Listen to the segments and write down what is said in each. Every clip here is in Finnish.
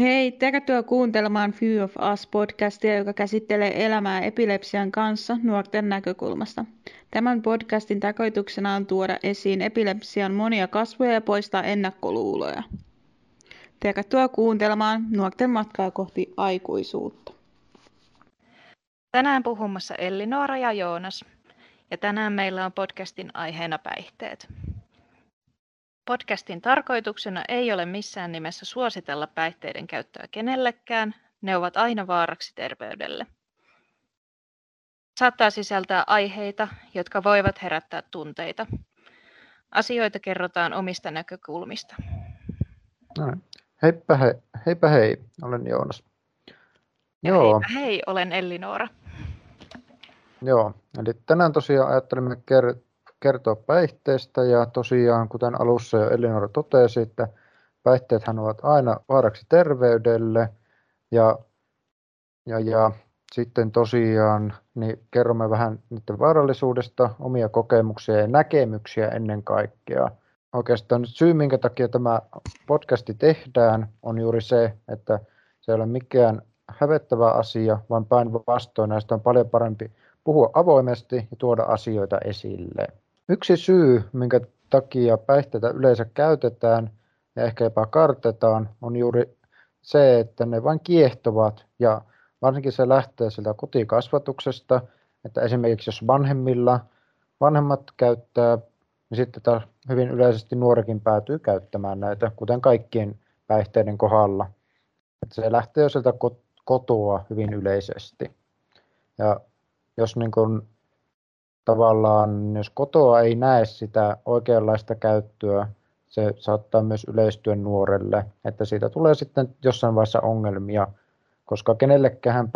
Hei, tervetuloa kuuntelemaan Few of Us-podcastia, joka käsittelee elämää epilepsian kanssa nuorten näkökulmasta. Tämän podcastin tarkoituksena on tuoda esiin epilepsian monia kasvoja ja poistaa ennakkoluuloja. Tervetuloa kuuntelemaan nuorten matkaa kohti aikuisuutta. Tänään puhumassa Elli-Noora ja Joonas. Ja tänään meillä on podcastin aiheena päihteet. Podcastin tarkoituksena ei ole missään nimessä suositella päihteiden käyttöä kenellekään. Ne ovat aina vaaraksi terveydelle. Saattaa sisältää aiheita, jotka voivat herättää tunteita. Asioita kerrotaan omista näkökulmista. Heipä hei, olen Joonas. Joo. Heipä hei, olen Elli-Noora. Joo, eli tänään tosiaan ajattelimme kertoa päihteistä, ja tosiaan kuten alussa jo Elli-Noora totesi, että päihteethän ovat aina vaaraksi terveydelle, ja sitten tosiaan niin kerromme vähän niiden vaarallisuudesta, omia kokemuksia ja näkemyksiä ennen kaikkea. Oikeastaan syy, minkä takia tämä podcasti tehdään, on juuri se, että se ei ole mikään hävettävä asia, vaan päinvastoin näistä on paljon parempi puhua avoimesti ja tuoda asioita esille. Yksi syy, minkä takia päihteitä yleensä käytetään ja ehkä jopa kartetaan, on juuri se, että ne vain kiehtovat, ja varsinkin se lähtee sieltä kotikasvatuksesta, että esimerkiksi jos vanhemmat käyttää, niin sitten taas hyvin yleisesti nuorekin päätyy käyttämään näitä, kuten kaikkien päihteiden kohdalla. Että se lähtee jo sieltä kotoa hyvin yleisesti. Ja jos niin kun tavallaan, jos kotoa ei näe sitä oikeanlaista käyttöä, se saattaa myös yleistyä nuorelle, että siitä tulee sitten jossain vaiheessa ongelmia, koska kenellekään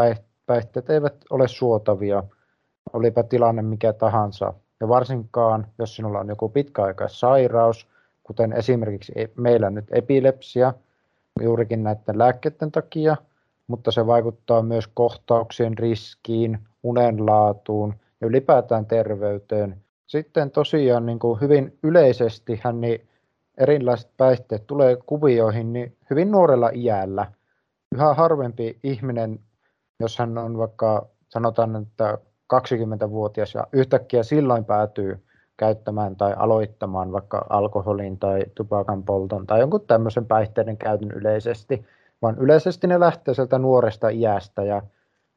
päihteet eivät ole suotavia, olipa tilanne mikä tahansa. Ja varsinkaan, jos sinulla on joku pitkäaikaissairaus, kuten esimerkiksi meillä nyt epilepsia, juurikin näiden lääkkeiden takia, mutta se vaikuttaa myös kohtauksien riskiin, unenlaatuun ja ylipäätään terveyteen. Sitten tosiaan niin kuin hyvin yleisestihän niin erilaiset päihteet tulee kuvioihin niin hyvin nuorella iällä. Yhä harvempi ihminen, jos hän on vaikka sanotaan, että 20-vuotias ja yhtäkkiä silloin päätyy käyttämään tai aloittamaan vaikka alkoholin tai tupakan polton tai jonkun tämmöisen päihteiden käytön yleisesti, vaan yleisesti ne lähtee sieltä nuoresta iästä ja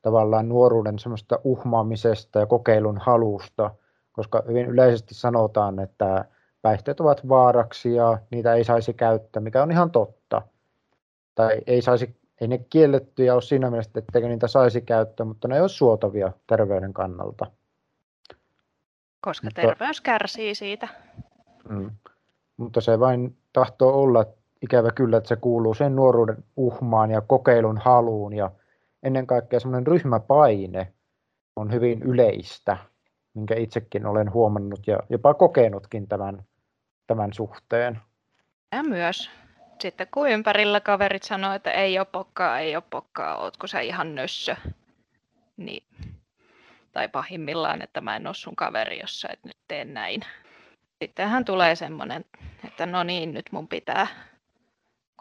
tavallaan nuoruuden semmoista uhmaamisesta ja kokeilun halusta, koska hyvin yleisesti sanotaan, että päihteet ovat vaaraksi ja niitä ei saisi käyttää, mikä on ihan totta. Tai ei ne kiellettyjä ole siinä mielessä, etteikö niitä saisi käyttää, mutta ne ei ole suotavia terveyden kannalta. Koska terveys kärsii siitä. Mutta se vain tahtoo olla, ikävä kyllä, että se kuuluu sen nuoruuden uhmaan ja kokeilun haluun, ja ennen kaikkea semmoinen ryhmäpaine on hyvin yleistä, minkä itsekin olen huomannut ja jopa kokenutkin tämän suhteen. Ja myös sitten kun ympärillä kaverit sanoo, että ei ole pokkaa, ootko sä ihan nössö? Niin. Tai pahimmillaan, että mä en oo sun kaveri, jos sä et nyt tee näin. Sittenhän tulee semmoinen, että no niin, nyt mun pitää,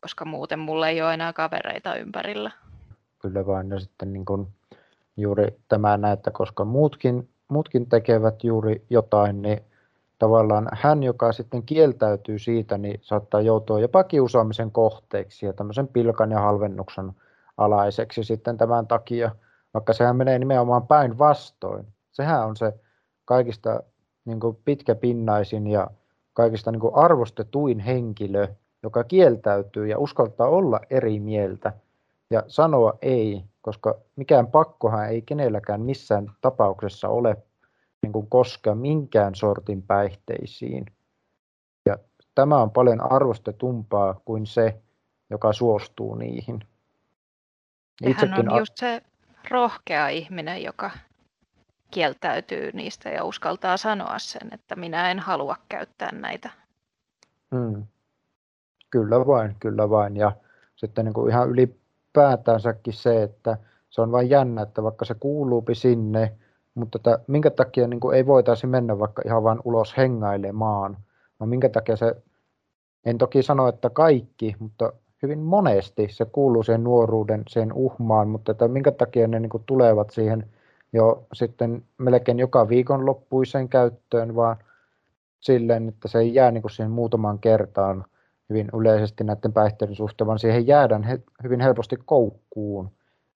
koska muuten mulla ei ole enää kavereita ympärillä. Kyllä vain, ja sitten niin kuin juuri tämä näyttää, koska muutkin tekevät juuri jotain, niin tavallaan hän, joka sitten kieltäytyy siitä, niin saattaa joutua jopa kiusaamisen kohteeksi ja tämmöisen pilkan ja halvennuksen alaiseksi sitten tämän takia, vaikka sehän menee nimenomaan päinvastoin. Sehän on se kaikista niin kuin pitkäpinnaisin ja kaikista niin kuin arvostetuin henkilö, joka kieltäytyy ja uskaltaa olla eri mieltä ja sanoa ei, koska mikään pakkohan ei kenelläkään missään tapauksessa ole niin kuin koskea minkään sortin päihteisiin. Ja tämä on paljon arvostetumpaa kuin se, joka suostuu niihin. Hän on just se rohkea ihminen, joka kieltäytyy niistä ja uskaltaa sanoa sen, että minä en halua käyttää näitä. Kyllä vain. Ja sitten niin kuin ihan ylipäätänsäkin se, että se on vain jännä, että vaikka se kuuluupi sinne, mutta minkä takia niin kuin ei voitaisi mennä vaikka ihan vain ulos hengailemaan, vaan minkä takia se, en toki sano, että kaikki, mutta hyvin monesti se kuuluu sen nuoruuden, sen uhmaan, mutta että minkä takia ne niin kuin tulevat siihen jo sitten melkein joka viikon loppuiseen käyttöön, vaan silleen, että se ei jää niin kuin siihen muutamaan kertaan hyvin yleisesti näiden päihteiden suhteen, vaan siihen jäädään hyvin helposti koukkuun.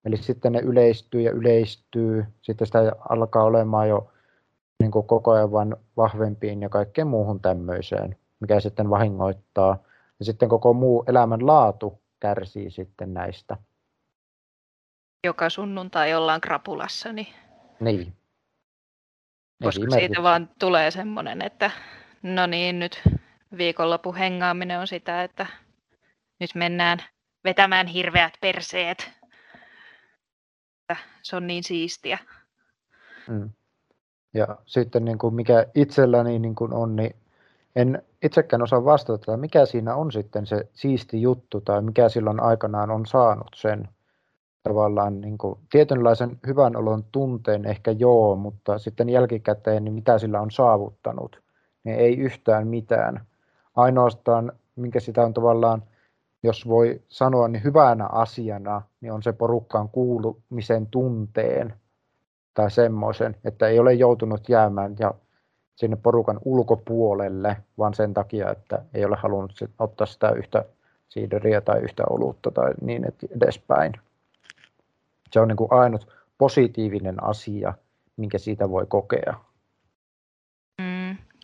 Eli sitten ne yleistyy ja yleistyy, sitten sitä alkaa olemaan jo niin kuin koko ajan vain vahvempiin ja kaikkeen muuhun tämmöiseen, mikä sitten vahingoittaa. Ja sitten koko muu elämänlaatu kärsii sitten näistä. Joka sunnuntai ollaan krapulassa, niin. Koska siitä vaan tulee semmoinen, että no niin, nyt viikonlopun hengaaminen on sitä, että nyt mennään vetämään hirveät perseet. Se on niin siistiä. Mm. Ja sitten niin kuin mikä itselläni niin kuin on, niin en itsekään osaa vastata, että mikä siinä on sitten se siisti juttu tai mikä silloin aikanaan on saanut sen tavallaan niin kuin tietynlaisen hyvän olon tunteen ehkä joo, mutta sitten jälkikäteen niin mitä sillä on saavuttanut, niin ei yhtään mitään. Ainoastaan minkä sitä on tavallaan, jos voi sanoa, niin hyvänä asiana, niin on se porukkaan kuulumisen tunteen tai semmoisen, että ei ole joutunut jäämään ja sinne porukan ulkopuolelle, vaan sen takia, että ei ole halunnut ottaa sitä yhtä siideriä tai yhtä olutta tai niin edespäin. Se on niin kuin ainut positiivinen asia, minkä siitä voi kokea.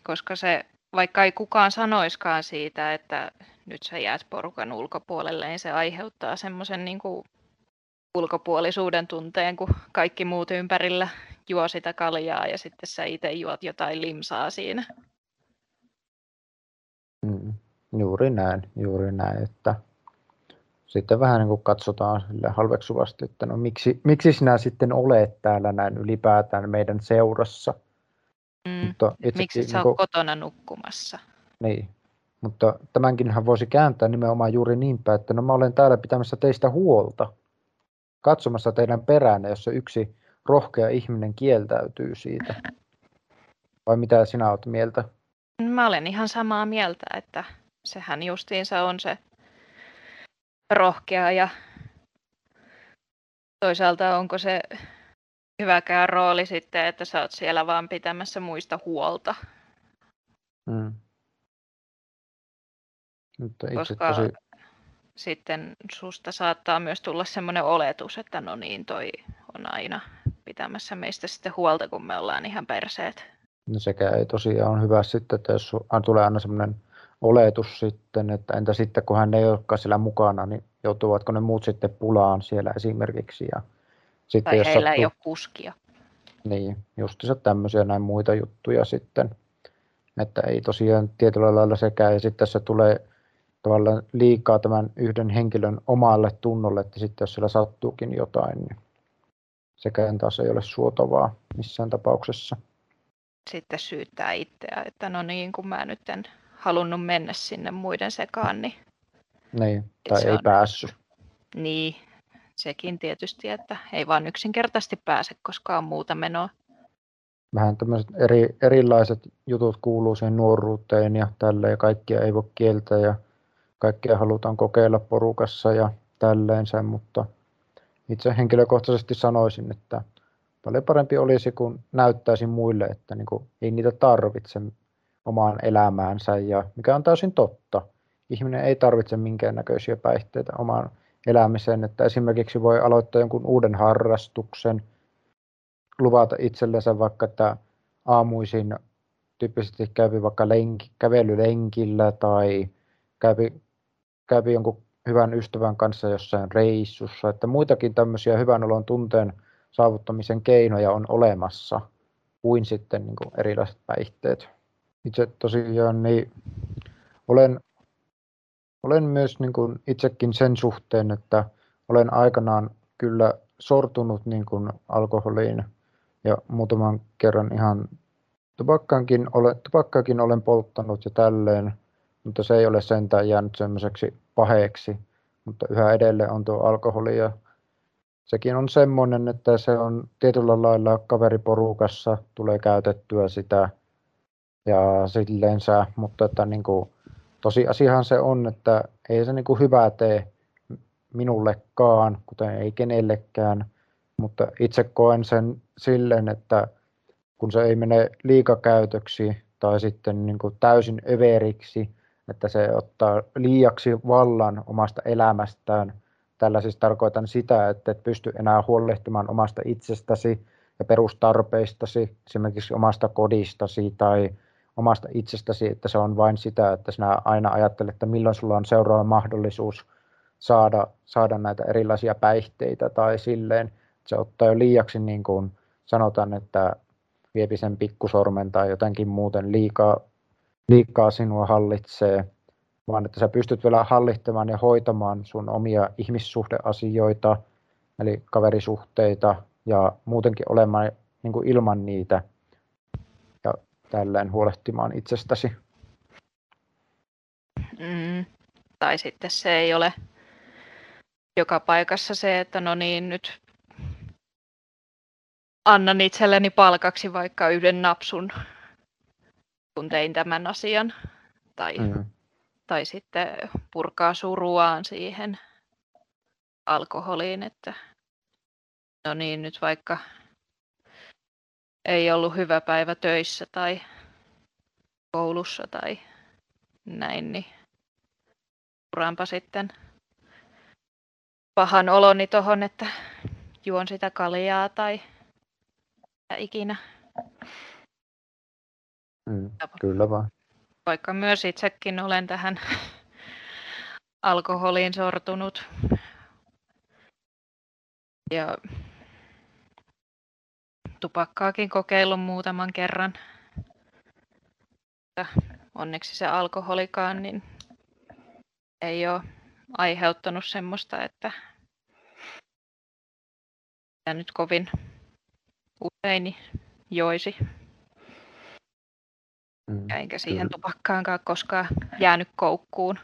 Koska se, vaikka ei kukaan sanoiskaan siitä, että nyt sä jäät porukan ulkopuolelle, niin se aiheuttaa semmoisen niin kuin ulkopuolisuuden tunteen, kun kaikki muut ympärillä juo sitä kaljaa ja sitten sä itse juot jotain limsaa siinä. Juuri näin. Että sitten vähän niin kuin katsotaan sille halveksuvasti, että no miksi sinä sitten olet täällä näin ylipäätään meidän seurassa. Mutta miksi sä oot niin kotona nukkumassa? Niin, mutta tämänkinhän voisi kääntää nimenomaan juuri niinpä, että no mä olen täällä pitämässä teistä huolta, katsomassa teidän perään, jos se yksi rohkea ihminen kieltäytyy siitä. Vai mitä sinä olet mieltä? Mä olen ihan samaa mieltä, että sehän justiinsa on se rohkea ja toisaalta onko se hyväkään rooli sitten, että sä oot siellä vaan pitämässä muista huolta. Koska sitten susta saattaa myös tulla semmoinen oletus, että no niin, toi on aina pitämässä meistä sitten huolta, kun me ollaan ihan perseet. No sekä ei tosiaan ole hyvä sitten, että jos tulee aina semmoinen oletus sitten, että entä sitten kun hän ei olekaan siellä mukana, niin joutuvatko ne muut sitten pulaan siellä esimerkiksi. Ja sitten, tai jos heillä ei ole kuskia. Niin, justiinsa tämmöisiä näin muita juttuja sitten. Että ei tosiaan tietyllä lailla sekään. Ja sitten tässä tulee tavallaan liikaa tämän yhden henkilön omalle tunnolle, että sitten jos siellä sattuukin jotain, niin sekään taas ei ole suotavaa missään tapauksessa. Sitten syyttää itseä, että no niin, kun mä nyt en halunnut mennä sinne muiden sekaan, niin... Niin, tai ei päässyt. Niin. Sekin tietysti, että ei vaan yksinkertaisesti pääse, koska on muuta menoa. Vähän tämmöiset erilaiset jutut kuuluu siihen nuoruuteen ja tälleen. Kaikkia ei voi kieltää ja kaikkia halutaan kokeilla porukassa ja tälleensä, mutta itse henkilökohtaisesti sanoisin, että paljon parempi olisi, kun näyttäisi muille, että niin kuin ei niitä tarvitse omaan elämäänsä, ja mikä on täysin totta. Ihminen ei tarvitse minkäännäköisiä päihteitä omaan elämiseen, että esimerkiksi voi aloittaa jonkun uuden harrastuksen, luvata itsellensä vaikka, että aamuisin tyyppisesti käypi vaikka kävelylenkillä tai käypi jonkun hyvän ystävän kanssa jossain reissussa, että muitakin tämmöisiä hyvän olon tunteen saavuttamisen keinoja on olemassa kuin sitten niin kuin erilaiset päihteet. Itse tosiaan niin olen myös niin kuin itsekin sen suhteen, että olen aikanaan kyllä sortunut niin kuin alkoholiin ja muutaman kerran ihan tupakkaakin olen polttanut ja tälleen, mutta se ei ole sentään jäänyt semmoiseksi paheeksi, mutta yhä edelleen on tuo alkoholi ja sekin on semmoinen, että se on tietyllä lailla kaveriporukassa, tulee käytettyä sitä ja silleensä, mutta että niin kuin tosiasiahan se on, että ei se niin kuin hyvää tee minullekaan, kuten ei kenellekään, mutta itse koen sen silleen, että kun se ei mene liikakäytöksi tai sitten niin kuin täysin överiksi, että se ottaa liiaksi vallan omasta elämästään. Tällä siis tarkoitan sitä, että et pysty enää huolehtimaan omasta itsestäsi ja perustarpeistasi, esimerkiksi omasta kodistasi tai omasta itsestäsi, että se on vain sitä, että sinä aina ajattelet, että milloin sulla on seuraava mahdollisuus saada näitä erilaisia päihteitä tai silleen. Se ottaa jo liiaksi, niin kuin sanotaan, että viepi sen pikkusormen tai jotenkin muuten liikaa sinua hallitsee, vaan että sä pystyt vielä hallittamaan ja hoitamaan sun omia ihmissuhdeasioita, eli kaverisuhteita ja muutenkin olemaan niin kuin ilman niitä ja tälleen huolehtimaan itsestäsi. Tai sitten se ei ole joka paikassa se, että no niin, nyt annan itselleni palkaksi vaikka yhden napsun, kun tein tämän asian, tai sitten purkaa suruaan siihen alkoholiin, että no niin, nyt vaikka ei ollut hyvä päivä töissä tai koulussa tai näin, niin puraanpa sitten pahan oloni tohon, että juon sitä kaljaa tai ikinä. Kyllä vaan. Vaikka myös itsekin olen tähän alkoholiin sortunut. Ja tupakkaakin kokeillut muutaman kerran. Onneksi se alkoholikaan niin ei ole aiheuttanut semmoista, että nyt kovin usein joisi. Enkä siihen tupakkaankaan koskaan jäänyt koukkuun.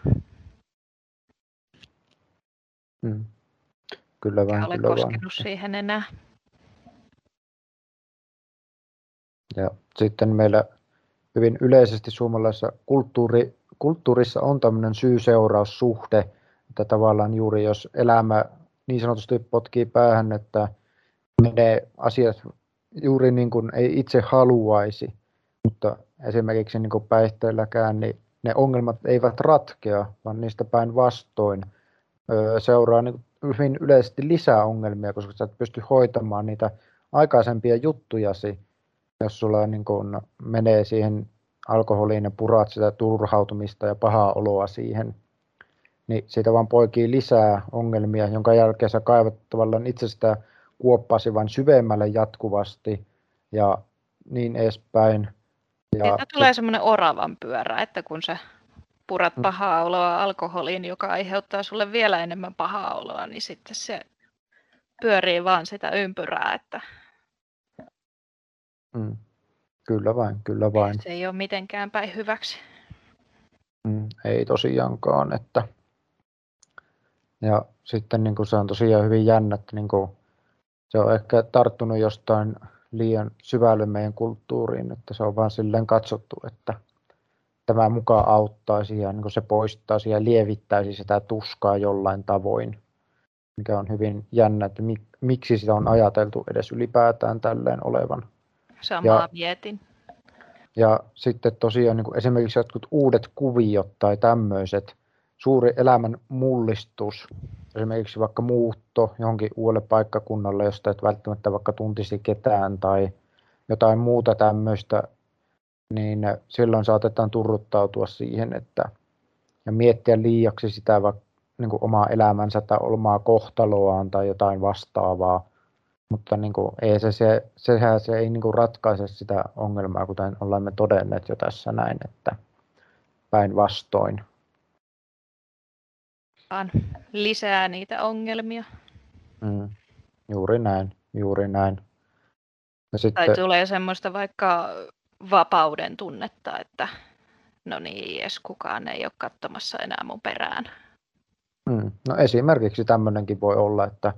Kyllä vaan. Olen koskenut siihen enää. Ja sitten meillä hyvin yleisesti suomalaisessa kulttuurissa on tämmöinen syy-seuraussuhde, että tavallaan juuri jos elämä niin sanotusti potkii päähän, että menee asiat juuri niin kuin ei itse haluaisi, mutta esimerkiksi niin kuin päihteilläkään, niin ne ongelmat eivät ratkea, vaan niistä päinvastoin seuraa niin hyvin yleisesti lisää ongelmia, koska sä et pysty hoitamaan niitä aikaisempia juttujasi, jos sulla niin kuin menee siihen alkoholiin ja puraat sitä turhautumista ja pahaa oloa siihen, niin siitä vaan poikii lisää ongelmia, jonka jälkeen sä kaivat tavallaan itse sitä kuoppasi vain syvemmälle jatkuvasti ja niin edespäin. Siitä tulee semmoinen oravan pyörä, että kun sä purat pahaa oloa alkoholiin, joka aiheuttaa sulle vielä enemmän pahaa oloa, niin sitten se pyörii vaan sitä ympyrää. Että... Kyllä vain, kyllä vain. Se ei ole mitenkään päin hyväksi. Ei tosiaankaan. Että... Ja sitten niin kun se on tosiaan hyvin jännä, että niin kun se on ehkä tarttunut jostain liian syvälle meidän kulttuuriin, että se on vaan silleen katsottu, että tämä mukaan auttaisi ja niin se poistaisi ja lievittäisi sitä tuskaa jollain tavoin, mikä on hyvin jännä, että miksi sitä on ajateltu edes ylipäätään tälleen olevan. Samaa mietin. Ja sitten tosiaan niin esimerkiksi jotkut uudet kuviot tai tämmöiset, suuri elämän mullistus, esimerkiksi vaikka muutto johonkin uudelle paikkakunnalle, josta et välttämättä vaikka tuntisi ketään tai jotain muuta tämmöistä, niin silloin saatetaan turruttautua siihen, että ja miettiä liiaksi sitä niin kuin omaa elämänsä tai omaa kohtaloaan tai jotain vastaavaa, mutta niin kuin, ei se ei niin kuin ratkaise sitä ongelmaa, kuten olemme todenneet jo tässä näin, että päinvastoin. Lisää niitä ongelmia. Juuri näin, juuri näin. Ja sitten... Tai tulee semmoista vaikka vapauden tunnetta, että no niin, jes, kukaan ei ole katsomassa enää mun perään. No esimerkiksi tämmöinenkin voi olla, että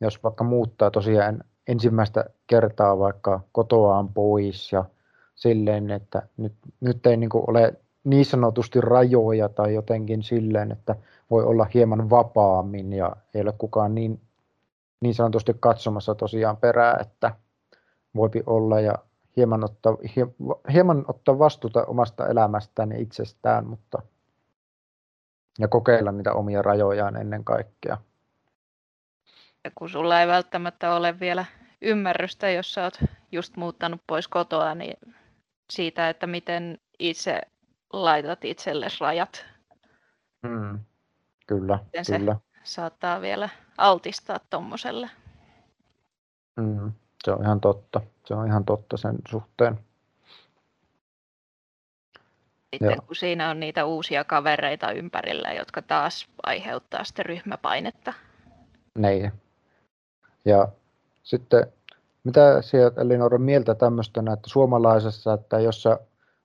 jos vaikka muuttaa tosiaan ensimmäistä kertaa vaikka kotoaan pois ja silleen, että nyt ei niin kuin ole niin sanotusti rajoja tai jotenkin silleen, että voi olla hieman vapaammin ja ei ole kukaan niin sanotusti katsomassa tosiaan perää, että voipi olla ja hieman ottaa vastuuta omasta elämästään ja itsestään, mutta ja kokeilla niitä omia rajojaan ennen kaikkea. Ja kun sulla ei välttämättä ole vielä ymmärrystä, jos sä oot just muuttanut pois kotoa, niin siitä, että miten itse laitat itsellesi rajat. Mm. Kyllä, miten kyllä. Se saattaa vielä altistaa tommoselle. Mm. Se on ihan totta. Se on ihan totta sen suhteen. Sitten ja. Kun siinä on niitä uusia kavereita ympärillä, jotka taas aiheuttaa sitä ryhmäpainetta. Niin. Ja sitten mitä sieltä Elli-Nooran mieltä tämmöistä, että suomalaisessa, että jos sä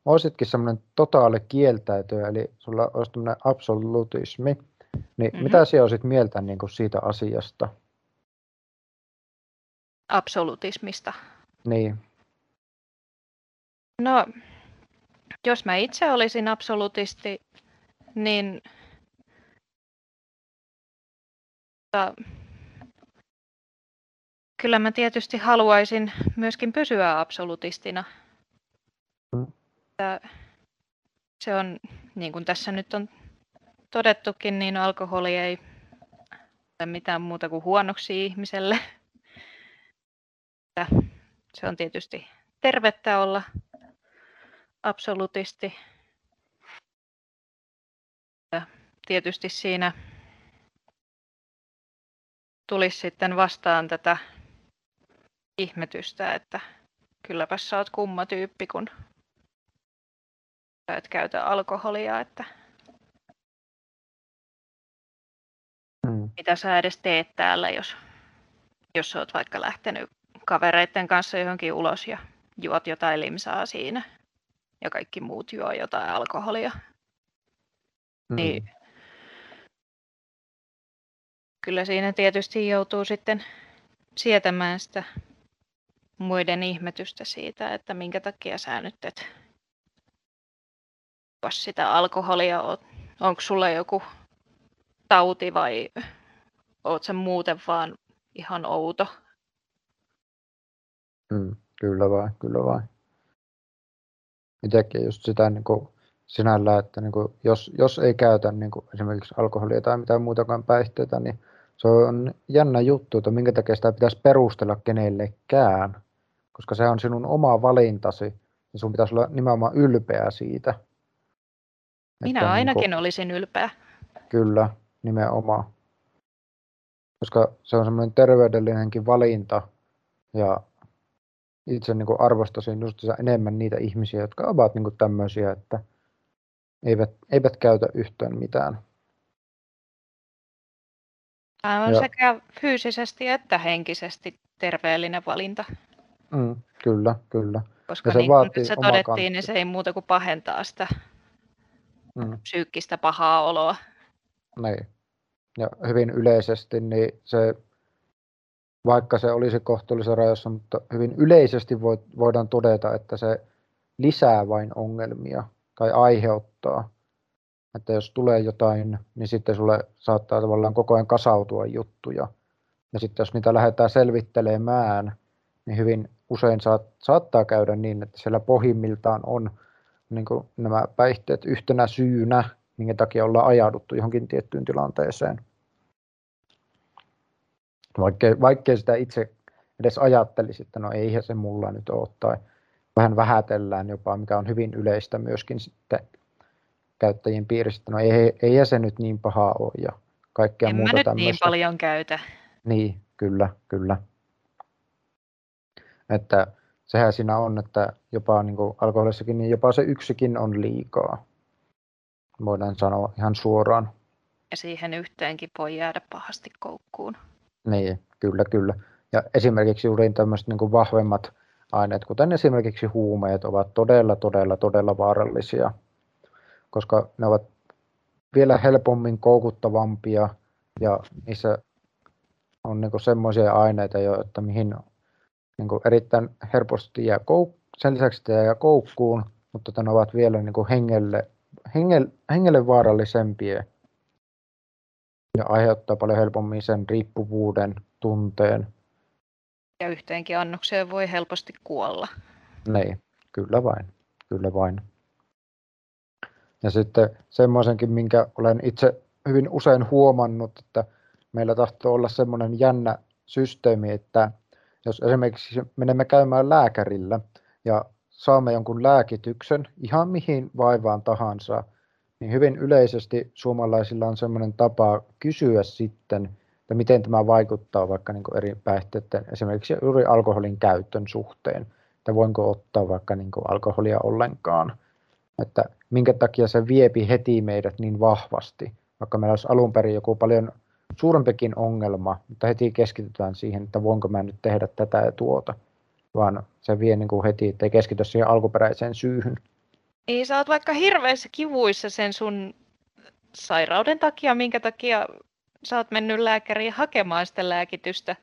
olisitkin semmoinen totaali kieltäytyjä, eli sulla olisi tämmöinen absolutismi, niin mitä sinä olisit mieltä niin kuin siitä asiasta? Absolutismista? Niin. No, jos mä itse olisin absolutisti, niin kyllä mä tietysti haluaisin myöskin pysyä absolutistina. Se on, niin kuin tässä nyt on todettukin, niin alkoholi ei ole mitään muuta kuin huonoksi ihmiselle. Se on tietysti tervettä olla absolutisti. Tietysti siinä tulisi sitten vastaan tätä ihmetystä, että kylläpä sä oot kumma tyyppi, kun et käytä alkoholia, että mitä sä edes teet täällä, jos oot vaikka lähtenyt kavereiden kanssa johonkin ulos ja juot jotain limsaa siinä ja kaikki muut juo jotain alkoholia. Niin kyllä siinä tietysti joutuu sitten sietämään sitä muiden ihmetystä siitä, että minkä takia sä nyt et sitä alkoholia, onko sulla joku tauti vai oot sä muuten vaan ihan outo? Kyllä vain, kyllä vain. Itsekin just sitä niin kuin sinällään, että niin kuin jos ei käytä niin kuin esimerkiksi alkoholia tai mitään muutakaan päihteitä, niin se on jännä juttu, että minkä takia sitä pitäisi perustella kenellekään, koska se on sinun oma valintasi ja sun pitäisi olla nimenomaan ylpeä siitä. Minä ainakin olisin ylpeä. Kyllä, nimenomaan. Koska se on semmoinen terveydellinenkin valinta ja itse niin kuin arvostaisin just enemmän niitä ihmisiä, jotka ovat niin kuin tämmöisiä, että eivät käytä yhtään mitään. Tämä on sekä fyysisesti että henkisesti terveellinen valinta. Kyllä, kyllä. Koska ja se niin kuin se todettiin, niin se ei muuta kuin pahentaa sitä psyykkistä pahaa oloa. Niin. Ja hyvin yleisesti, niin se, vaikka se olisi kohtuullisen rajoissa, mutta hyvin yleisesti voidaan todeta, että se lisää vain ongelmia tai aiheuttaa. Että jos tulee jotain, niin sitten sulle saattaa tavallaan koko ajan kasautua juttuja. Ja sitten jos niitä lähdetään selvittelemään, niin hyvin usein saattaa käydä niin, että siellä pohjimmiltaan on niin kuin nämä päihteet yhtenä syynä, minkä takia ollaan ajauduttu johonkin tiettyyn tilanteeseen. Vaikkei sitä itse edes ajattelisi, että no eihän se mulla nyt ole, tai vähän vähätellään jopa, mikä on hyvin yleistä myöskin sitten käyttäjien piirissä, että no eihän se nyt niin pahaa ole ja kaikkea en muuta tämmöistä. En mä nyt niin paljon käytä. Niin, kyllä, kyllä. Että sehän siinä on, että jopa niin kuin alkoholissakin, niin jopa se yksikin on liikaa. Voidaan sanoa ihan suoraan. Ja siihen yhteenkin voi jäädä pahasti koukkuun. Niin, kyllä, kyllä. Ja esimerkiksi juuri tämmöiset niin kuin vahvemmat aineet, kuten esimerkiksi huumeet, ovat todella vaarallisia, koska ne ovat vielä helpommin koukuttavampia ja niissä on niin kuin semmoisia aineita jo, että mihin niin kuin erittäin helposti jää koukkuun, sen lisäksi jää koukkuun, mutta ne ovat vielä niin kuin hengelle hengelle vaarallisempia ja aiheuttaa paljon helpommin sen riippuvuuden tunteen. Ja yhteenkin annokseen voi helposti kuolla. Niin, kyllä vain. Ja sitten semmoisenkin, minkä olen itse hyvin usein huomannut, että meillä tahtoo olla semmoinen jännä systeemi, että jos esimerkiksi menemme käymään lääkärillä ja saamme jonkun lääkityksen ihan mihin vaivaan tahansa, niin hyvin yleisesti suomalaisilla on semmoinen tapa kysyä sitten, että miten tämä vaikuttaa vaikka niin kuin eri päihteiden, esimerkiksi juuri alkoholin käytön suhteen, että voinko ottaa vaikka niin kuin alkoholia ollenkaan, että minkä takia se viepi heti meidät niin vahvasti, vaikka meillä olisi alun perin joku paljon suurempikin ongelma, mutta heti keskitytään siihen, että voinko mä nyt tehdä tätä ja tuota, vaan se vie niin kuin heti, ettei keskitytä siihen alkuperäiseen syyhyn. Niin, sä oot vaikka hirveissä kivuissa sen sun sairauden takia, minkä takia sä oot mennyt lääkäriin hakemaan sitä lääkitystä,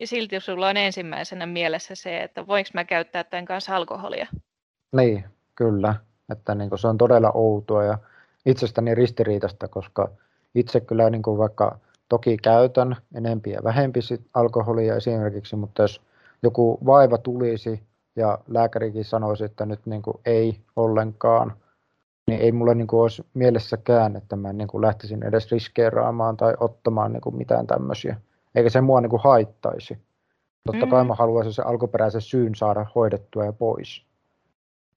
ja silti sulla on ensimmäisenä mielessä se, että voinko mä käyttää tämän kanssa alkoholia. Niin, kyllä. Että niin kuin se on todella outoa ja itsestäni ristiriitasta, koska itse kyllä niin kuin vaikka toki käytän enempi ja vähempi alkoholia esimerkiksi, mutta jos joku vaiva tulisi ja lääkärikin sanoisi, että nyt niin kuin ei ollenkaan, niin ei mulla niin kuin olisi mielessäkään, että mä niin kuin lähtisin edes riskeeraamaan tai ottamaan niin kuin mitään tämmöisiä. Eikä se mua niin kuin haittaisi. Totta kai mä haluaisin sen alkuperäisen syyn saada hoidettua ja pois.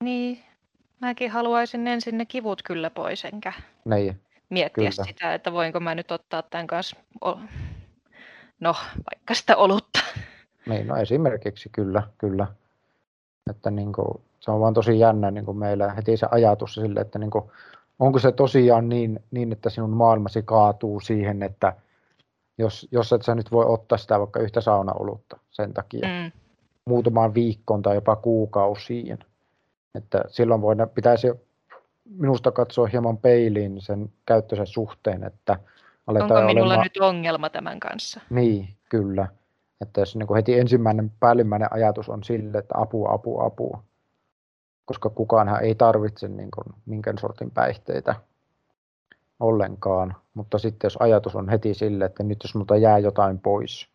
Niin, mäkin haluaisin ensin ne kivut kyllä pois, enkä miettiä kyllä sitä, että voinko mä nyt ottaa tämän kanssa, vaikka sitä olutta. Niin, no esimerkiksi kyllä. Että niin kuin, se on vaan tosi jännä niin kuin meillä heti se ajatus sille, että niin kuin, onko se tosiaan niin, että sinun maailmasi kaatuu siihen, että jos et sä nyt voi ottaa sitä vaikka yhtä saunaolutta sen takia muutamaan viikkoon tai jopa kuukausiin. Että silloin pitäisi minusta katsoa hieman peiliin sen käyttönsä suhteen, että aletaan olemaan... Onko minulla nyt ongelma tämän kanssa? Niin, kyllä. Että jos niin kuin heti ensimmäinen päällimmäinen ajatus on sille, että apua, koska kukaanhan ei tarvitse niin kuin minkään sortin päihteitä ollenkaan, mutta sitten jos ajatus on heti sille, että nyt jos minulta jää jotain pois,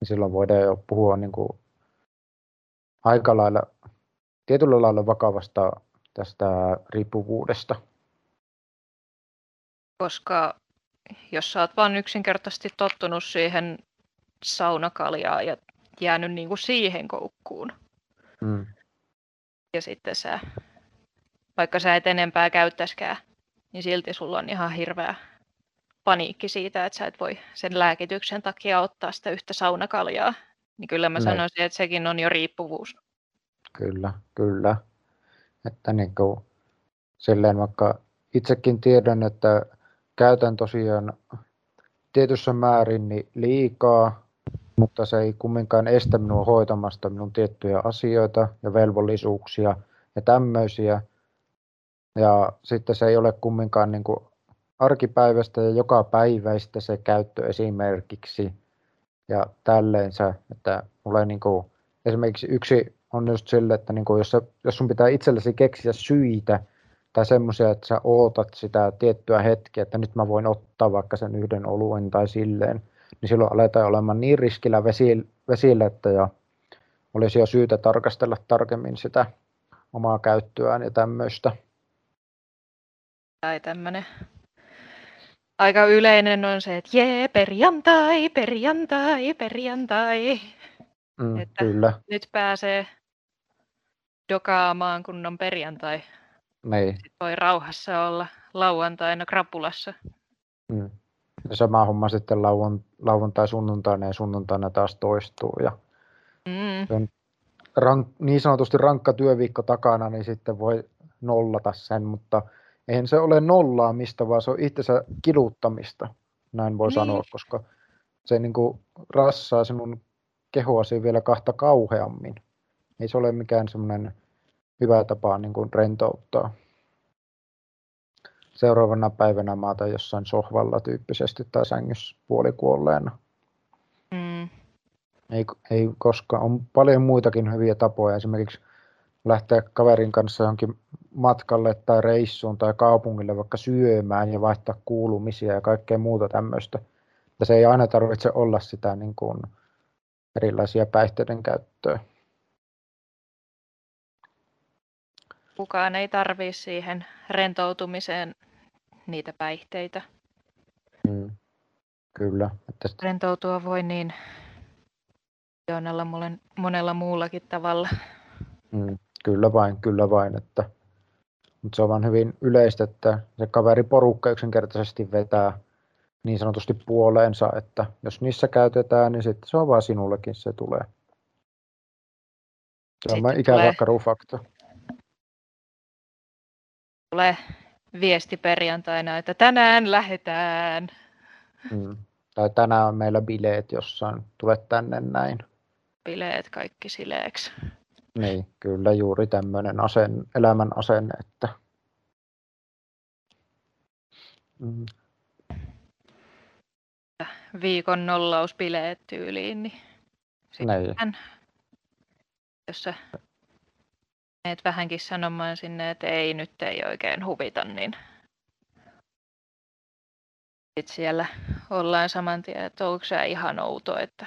niin silloin voidaan jo puhua niin kuin aika lailla, tietyllä lailla vakavasta tästä riippuvuudesta. Koska jos sä oot vaan yksinkertaisesti tottunut siihen saunakaljaan ja jäänyt niin kuin siihen koukkuun. Ja sitten sä, vaikka sä et enempää käyttäisikään, niin silti sulla on ihan hirveä paniikki siitä, että sä et voi sen lääkityksen takia ottaa sitä yhtä saunakaljaa. Niin kyllä mä sanoisin, että sekin on jo riippuvuus. Kyllä. Että niin kuin silleen vaikka itsekin tiedän, että käytän tosiaan tietyssä määrin niin liikaa, mutta se ei kumminkaan estä minua hoitamasta minun tiettyjä asioita ja velvollisuuksia ja tämmöisiä. Ja sitten se ei ole kumminkaan niin kuin arkipäiväistä ja jokapäiväistä se käyttö esimerkiksi ja tälleensä, että mulle niin kuin esimerkiksi yksi on just sille, että niin kuin jos sun pitää itsellesi keksiä syitä tai semmoisia, että sä ootat sitä tiettyä hetkeä, että nyt mä voin ottaa vaikka sen yhden oluen tai silleen, niin silloin aletaan olemaan niin riskillä vesillä, että ja olisi jo syytä tarkastella tarkemmin sitä omaa käyttöään ja tämmöistä. Tai tämmöinen aika yleinen on se, että jee, perjantai. Että kyllä. Nyt pääsee dokaamaan, kun on perjantai. Niin. Sitten voi rauhassa olla lauantaina krapulassa. Sama homma sitten lauantai-sunnuntaina ja sunnuntaina taas toistuu. Ja on niin sanotusti rankka työviikko takana, niin sitten voi nollata sen, mutta eihän se ole nollaamista, vaan se on itsensä kiduttamista, näin voi sanoa, koska se niin kuin rassaa sinun kehoasi vielä kahta kauheammin. Ei se ole mikään semmoinen hyvä tapa niin kuin rentouttaa. Seuraavana päivänä maata jossain sohvalla tyyppisesti tai sängyssä puolikuolleena. Ei koskaan. On paljon muitakin hyviä tapoja. Esimerkiksi lähteä kaverin kanssa johonkin matkalle tai reissuun tai kaupungille vaikka syömään ja vaihtaa kuulumisia ja kaikkea muuta tämmöistä. Ja se ei aina tarvitse olla sitä niin kuin erilaisia päihteiden käyttöä. Kukaan ei tarvitse siihen rentoutumiseen niitä päihteitä. Kyllä. Rentoutua voi niin monella muullakin tavalla. Kyllä vain. Mutta se on vaan hyvin yleistä, että se kaveriporukka yksinkertaisesti vetää niin sanotusti puoleensa, että jos niissä käytetään, niin sitten se on vaan sinullekin se tulee. Se on ikävä karufakta. Tulee viesti perjantaina, että tänään lähdetään. Tai tänään on meillä bileet jossain, tule tänne näin. Bileet kaikki sileeksi. Niin, kyllä juuri tämmöinen elämän asenne, että... Viikon nollausbileet tyyliin, niin sitten jos sä menet vähänkin sanomaan sinne, että ei nyt ei oikein huvita, niin sitten siellä ollaan saman tien, että onko sä ihan outo, että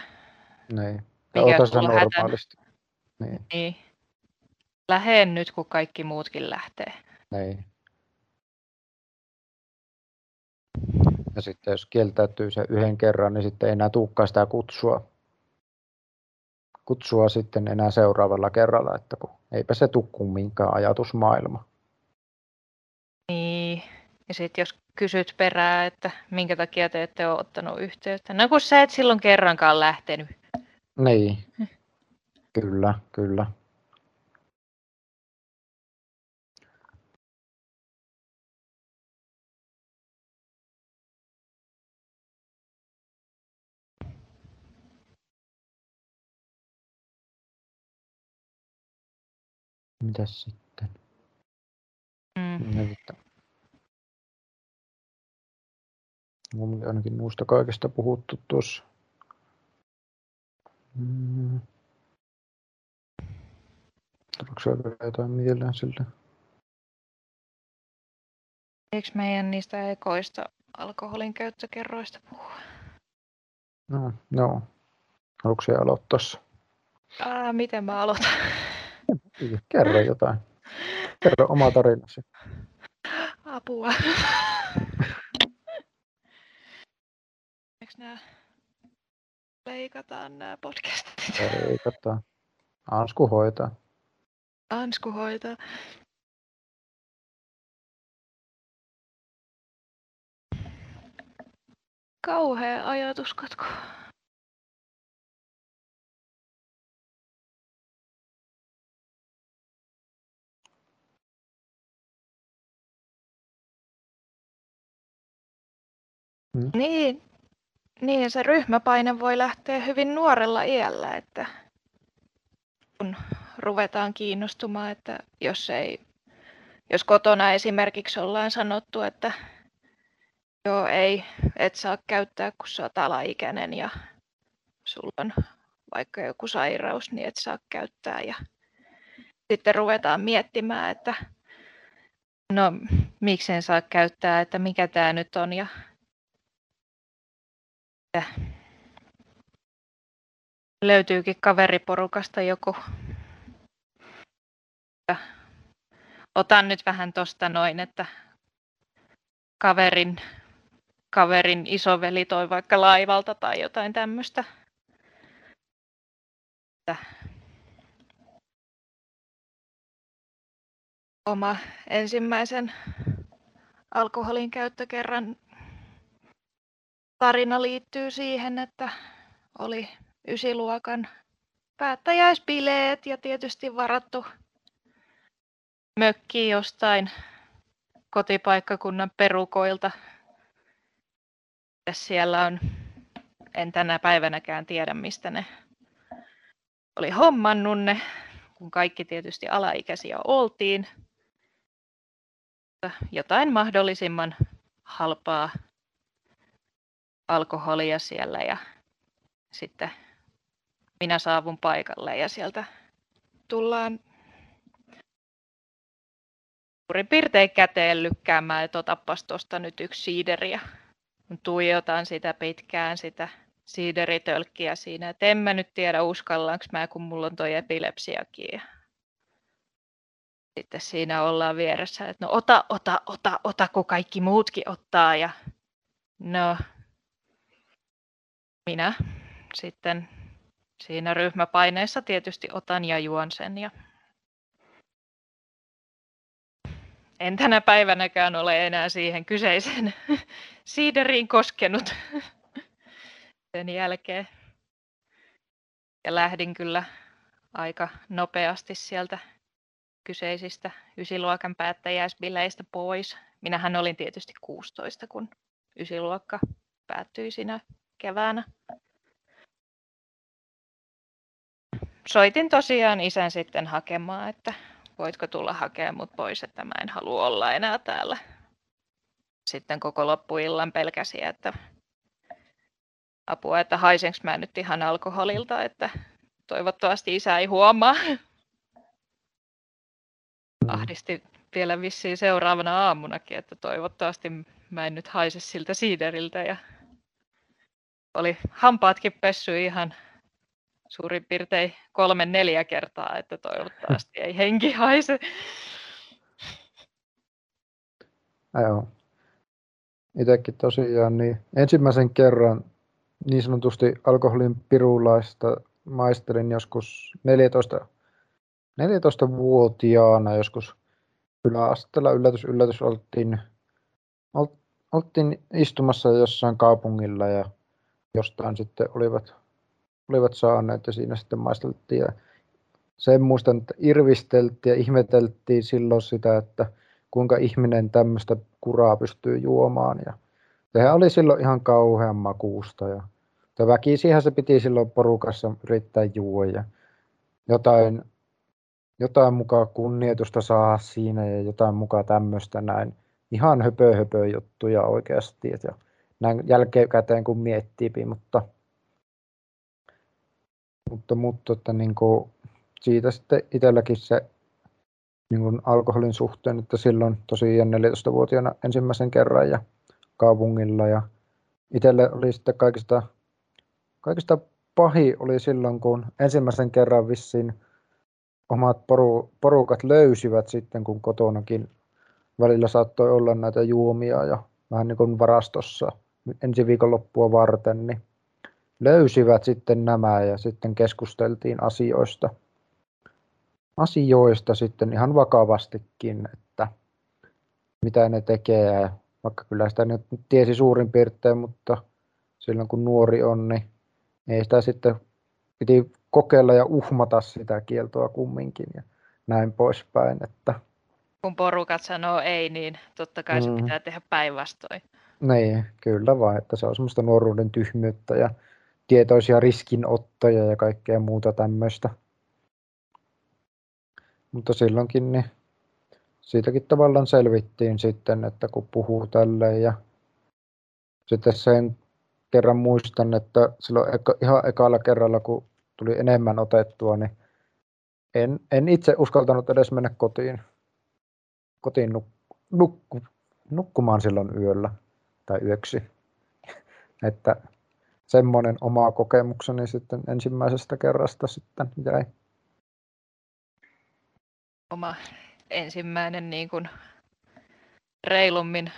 mikä sulla normaalisti. Niin. Lähde nyt, kun kaikki muutkin lähtee. Niin. Ja sitten jos kieltäytyy sen yhden kerran, niin sitten ei enää tulekaan sitä kutsua sitten enää seuraavalla kerralla, että kun eipä se tule kumminkaan ajatusmaailma. Niin. Ja sitten jos kysyt perää, että minkä takia te ette ole ottanut yhteyttä. No kun sä et silloin kerrankaan lähtenyt. Niin. Kyllä. Mitäs sitten? Mulla oli ainakin muusta kaikesta puhuttu tuossa. Onko se jotain mieleen siltä? Eikö meidän niistä ekoista alkoholin käyttökerroista puhua? No. Haluatko sinä aloittaa? Miten mä aloitan? Kerro jotain. Kerro oma tarinasi. Apua. Eikö nämä leikataan nämä podcastit? Leikataan. Ansku hoitaa. Kauhea ajatuskatko. Niin, se ryhmäpaine voi lähteä hyvin nuorella iällä, että kun ruvetaan kiinnostumaan, että jos kotona esimerkiksi ollaan sanottu, että joo ei, et saa käyttää, kun sä oot alaikäinen ja sulla on vaikka joku sairaus, niin et saa käyttää. Ja sitten ruvetaan miettimään, että no miksi en saa käyttää, että mikä tää nyt on ja löytyykin kaveriporukasta joku. Otan nyt vähän tosta noin, että kaverin isoveli toi vaikka laivalta tai jotain tämmöistä. Oma ensimmäisen alkoholin käyttökerran tarina liittyy siihen, että oli 9. luokan päättäjäisbileet ja tietysti varattu mökki jostain kotipaikkakunnan perukoilta. Ja siellä on, en tänä päivänäkään tiedä mistä ne oli hommannut ne, kun kaikki tietysti alaikäisiä oltiin. Jotain mahdollisimman halpaa alkoholia siellä ja sitten minä saavun paikalle ja sieltä tullaan suurin piirtein käteen lykkäämään, että otappas tuosta nyt yksi siideriä. Tuijotan sitä pitkään, sitä siideritölkkiä siinä, että en mä nyt tiedä uskallanko mä, kun mulla on toi epilepsiakin. Sitten siinä ollaan vieressä, että no ota, kun kaikki muutkin ottaa. Ja no, minä sitten siinä ryhmäpaineessa tietysti otan ja juon sen. Ja en tänä päivänäkään ole enää siihen kyseisen siideriin koskenut sen jälkeen. Ja lähdin kyllä aika nopeasti sieltä kyseisistä 9-luokan päättäjäisbileistä pois. Minähän olin tietysti 16, kun 9-luokka päättyi siinä keväänä. Soitin tosiaan isän sitten hakemaan, että voitko tulla hakemaan mut pois, että mä en halua olla enää täällä. Sitten koko loppuillan pelkäsin, että apua, että haisenko mä nyt ihan alkoholilta, että toivottavasti isä ei huomaa. Ahdisti vielä vissiin seuraavana aamunakin, että toivottavasti mä en nyt haise siltä siideriltä. Ja oli hampaatkin pessy ihan suurin piirtein 3-4 kertaa, että toivottavasti ei henki haise. Joo. Itsekin tosiaan niin ensimmäisen kerran niin sanotusti alkoholin pirulaista maistelin joskus 14-vuotiaana joskus yläasteella yllätys oltiin istumassa jossain kaupungilla ja jostain sitten olivat saaneet ja siinä sitten maisteltiin ja sen muistan, että irvisteltiin ja ihmeteltiin silloin sitä, että kuinka ihminen tämmöistä kuraa pystyy juomaan ja sehän oli silloin ihan kauhean makuusta ja väkisinhän se piti silloin porukassa yrittää juoda ja jotain mukaan kunnioitusta saa siinä ja jotain mukaan tämmöistä näin. Ihan höpö juttuja oikeasti. Ja näin jälkikäteen kun miettii, mutta että niin kuin siitä sitten itselläkin se niin kuin alkoholin suhteen, että silloin tosiaan 14-vuotiaana ensimmäisen kerran ja kaupungilla. Ja itselle oli sitten kaikista pahi oli silloin, kun ensimmäisen kerran vissiin omat porukat löysivät sitten, kun kotonakin välillä saattoi olla näitä juomia ja vähän niin kuin varastossa ensi viikonloppua varten, niin löysivät sitten nämä ja sitten keskusteltiin asioista sitten ihan vakavastikin, että mitä ne tekee, vaikka kyllä sitä nyt tiesi suurin piirtein, mutta silloin kun nuori on, niin ei sitä sitten piti kokeilla ja uhmata sitä kieltoa kumminkin ja näin poispäin. Että kun porukat sanoo ei, niin totta kai se pitää tehdä päinvastoin. Niin, kyllä vaan, että se on semmoista nuoruuden tyhmyyttä ja tietoisia riskinottoja ja kaikkea muuta tämmöistä. Mutta silloinkin niin siitäkin tavallaan selvittiin sitten, että kun puhuu tälleen ja sitten sen kerran muistan, että silloin ihan ekalla kerralla, kun tuli enemmän otettua, niin en itse uskaltanut edes mennä kotiin nukkumaan silloin yöllä tai yöksi. Että semmoinen oma kokemukseni sitten ensimmäisestä kerrasta sitten jäi. Oma ensimmäinen niin kuin reilummin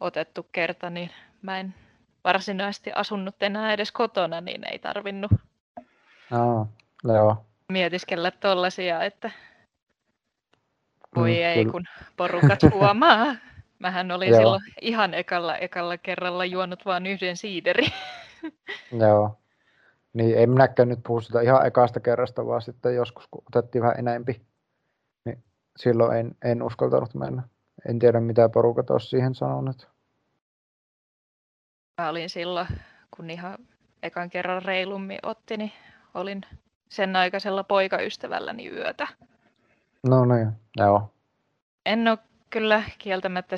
otettu kerta, niin mä en varsinaisesti asunut enää edes kotona, niin ei tarvinnut mietiskellä tollaisia, että voi ei kun porukat huomaa. Mähän olin silloin ihan ekalla kerralla juonut vaan yhden siiderin. Joo, niin en minäkään nyt puhu sitä ihan ekasta kerrasta, vaan sitten joskus kun otettiin vähän enempi, niin silloin en uskaltanut mennä. En tiedä mitä porukat olisi siihen sanonut. Mä olin silloin, kun ihan ekan kerran reilummin otti, niin olin sen aikaisella poikaystävälläni yötä. No niin, joo. En ole kyllä kieltämättä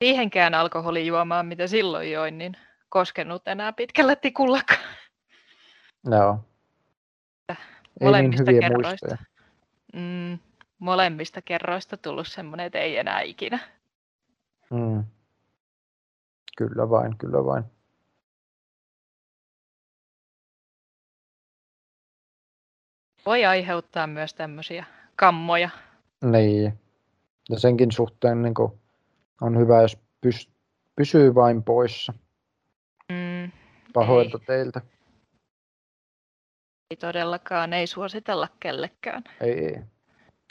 siihenkään alkoholijuomaan, mitä silloin join, niin koskenut enää pitkällä tikullakaan. Joo. Molemmista kerroista. Ei niin hyviä muistoja. molemmista kerroista tullut semmoinen, että ei enää ikinä. Mm. Kyllä vain, kyllä vain. Voi aiheuttaa myös tämmöisiä kammoja. Niin. Ja senkin suhteen niin kuin on hyvä, jos pysyy vain poissa. Mm, pahoilta teiltä. Ei todellakaan, ei suositella kellekään. Ei,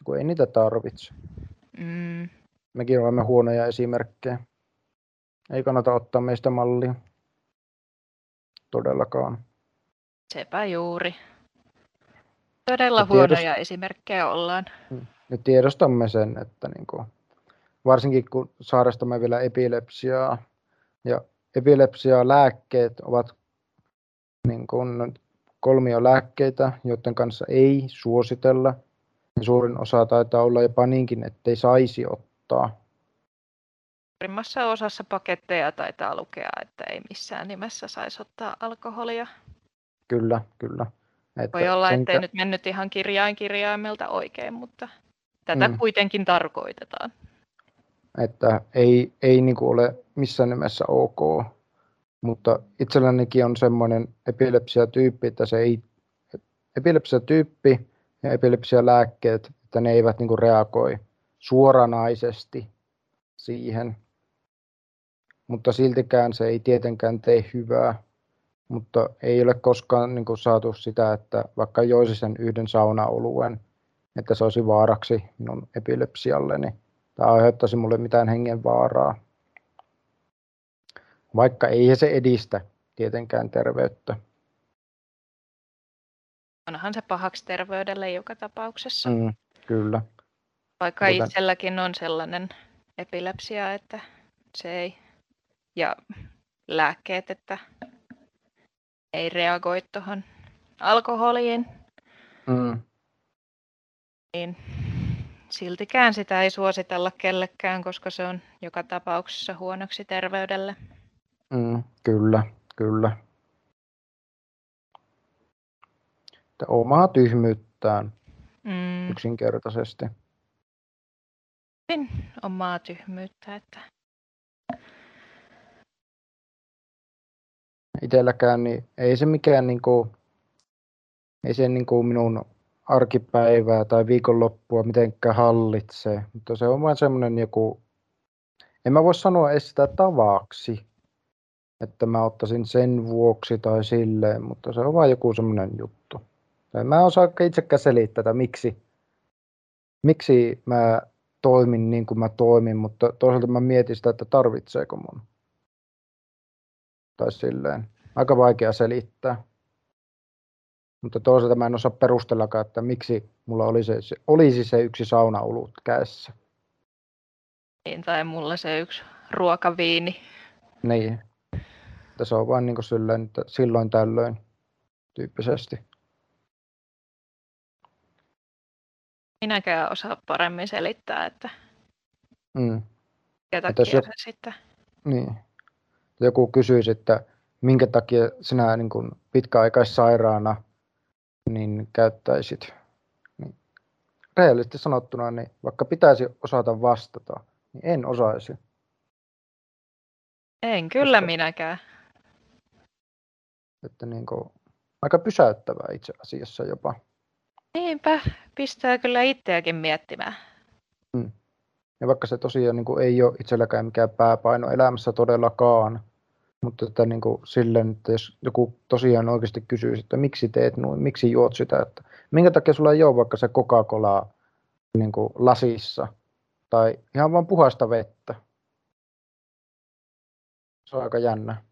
kun ei niitä tarvitse. Mm. Mekin olemme huonoja esimerkkejä. Ei kannata ottaa meistä mallia. Todellakaan. Sepä juuri. Todella huonoja esimerkkejä ollaan. Ja tiedostamme sen, että niin kuin, varsinkin kun sairastamme vielä epilepsiaa, ja epilepsialääkkeet ovat niin kuin kolmiolääkkeitä, joiden kanssa ei suositella. Suurin osa taitaa olla jopa niinkin, ettei saisi ottaa. Suurimmassa osassa paketteja taitaa lukea, että ei missään nimessä saisi ottaa alkoholia. Kyllä, kyllä. Että voi olla, ettei nyt mennyt ihan kirjaimelta oikein, mutta tätä kuitenkin tarkoitetaan. Että ei niin kuin ole missään nimessä ok, mutta itsellänikin on semmoinen epilepsiatyyppi, että se ei, epilepsiatyyppi ja epilepsialääkkeet, että ne eivät niin kuin reagoi suoranaisesti siihen, mutta siltikään se ei tietenkään tee hyvää. Mutta ei ole koskaan niin kuin, saatu sitä, että vaikka joisi sen yhden saunaoluen, että se olisi vaaraksi minun epilepsialleni tai aiheuttaisi minulle mitään hengen vaaraa. Vaikka ei se edistä tietenkään terveyttä. Onhan se pahaksi terveydelle joka tapauksessa. Mm, kyllä. Vaikka itselläkin on sellainen epilepsia, että se ei, ja lääkkeet, että ei reagoi tuohon alkoholiin, niin siltikään sitä ei suositella kellekään, koska se on joka tapauksessa huonoksi terveydelle. Mm, kyllä, kyllä. Että omaa tyhmyyttään yksinkertaisesti. Omaa tyhmyyttä, että itselläkään, niin ei se mikään niinku, ei se niinku minun arkipäivää tai viikonloppua mitenkään hallitsee, mutta se on vain semmoinen joku, en mä voi sanoa edes sitä tavaksi, että mä ottaisin sen vuoksi tai silleen, mutta se on vain joku semmoinen juttu. Mä en osaa itsekään selittää tätä, miksi mä toimin niin kuin mä toimin, mutta toisaalta mä mietin sitä, että tarvitseeko mun. Tai silleen. Aika vaikea selittää. Mutta toisaalta mä en osaa perustellakaan, että miksi mulla olisi se yksi saunaolut kädessä. Niin, tai mulla se yksi ruokaviini. Niin. Että se on vaan niin kuin silleen, että silloin tällöin tyyppisesti. Minäkään osaa paremmin selittää, että minkä takia se sitten. Niin. Joku kysyisi, että minkä takia sinä niin kuin pitkäaikaissairaana niin käyttäisit. Niin, rehellisesti sanottuna, niin vaikka pitäisi osata vastata, niin en osaisi. En kyllä minäkään. Että niin kuin, aika pysäyttävää itse asiassa jopa. Niinpä, pistää kyllä itseäkin miettimään. Mm. Ja vaikka se tosiaan niin kuin, ei ole itselläkään mikään pääpaino elämässä todellakaan, mutta että, niin kuin, silleen, että jos joku tosiaan oikeasti kysyisi, että miksi teet noin, miksi juot sitä, että minkä takia sulla ei ole vaikka se Coca-Cola niin kuin, lasissa tai ihan vaan puhasta vettä. Se on aika jännä.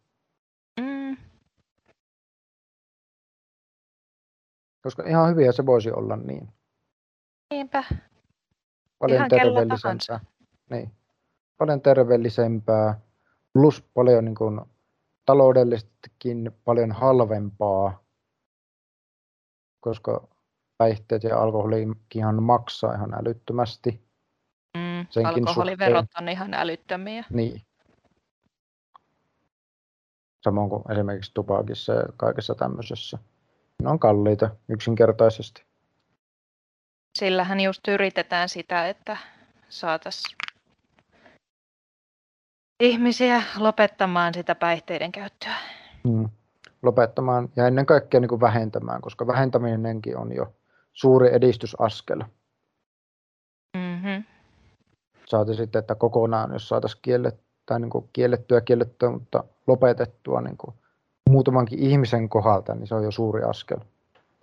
Mm. Koska ihan hyviä se voisi olla niin. Niinpä. Paljon terveellisempää. Niin. Paljon terveellisempää, plus paljon niin kuin, taloudellisestikin paljon halvempaa, koska päihteet ja alkoholikin maksaa ihan älyttömästi. Mm, alkoholiverot on ihan älyttömiä. Niin. Samoin kuin esimerkiksi tupakissa ja kaikessa tämmöisessä. Ne on kalliita yksinkertaisesti. Sillähän just yritetään sitä, että saataisiin ihmisiä lopettamaan sitä päihteiden käyttöä. Lopettamaan ja ennen kaikkea niin kuin vähentämään, koska vähentäminenkin on jo suuri edistysaskel. Mm-hmm. Saatiin sitten, että kokonaan, jos saataisiin kiellettyä, mutta lopetettua niin kuin muutamankin ihmisen kohdalta, niin se on jo suuri askel.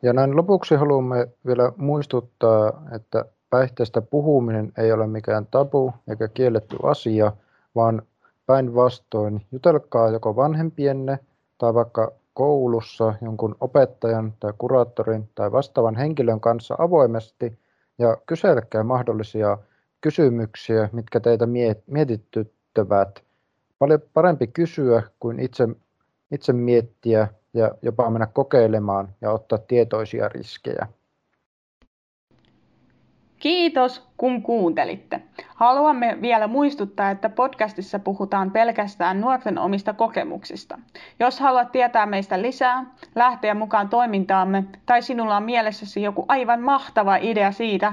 Ja näin lopuksi haluamme vielä muistuttaa, että päihteistä puhuminen ei ole mikään tabu eikä kielletty asia, vaan päinvastoin jutelkaa joko vanhempienne tai vaikka koulussa jonkun opettajan tai kuraattorin tai vastaavan henkilön kanssa avoimesti ja kyselkää mahdollisia kysymyksiä, mitkä teitä mietityttävät. Paljon parempi kysyä kuin itse miettiä ja jopa mennä kokeilemaan ja ottaa tietoisia riskejä. Kiitos, kun kuuntelitte. Haluamme vielä muistuttaa, että podcastissa puhutaan pelkästään nuorten omista kokemuksista. Jos haluat tietää meistä lisää, lähteä mukaan toimintaamme tai sinulla on mielessäsi joku aivan mahtava idea siitä,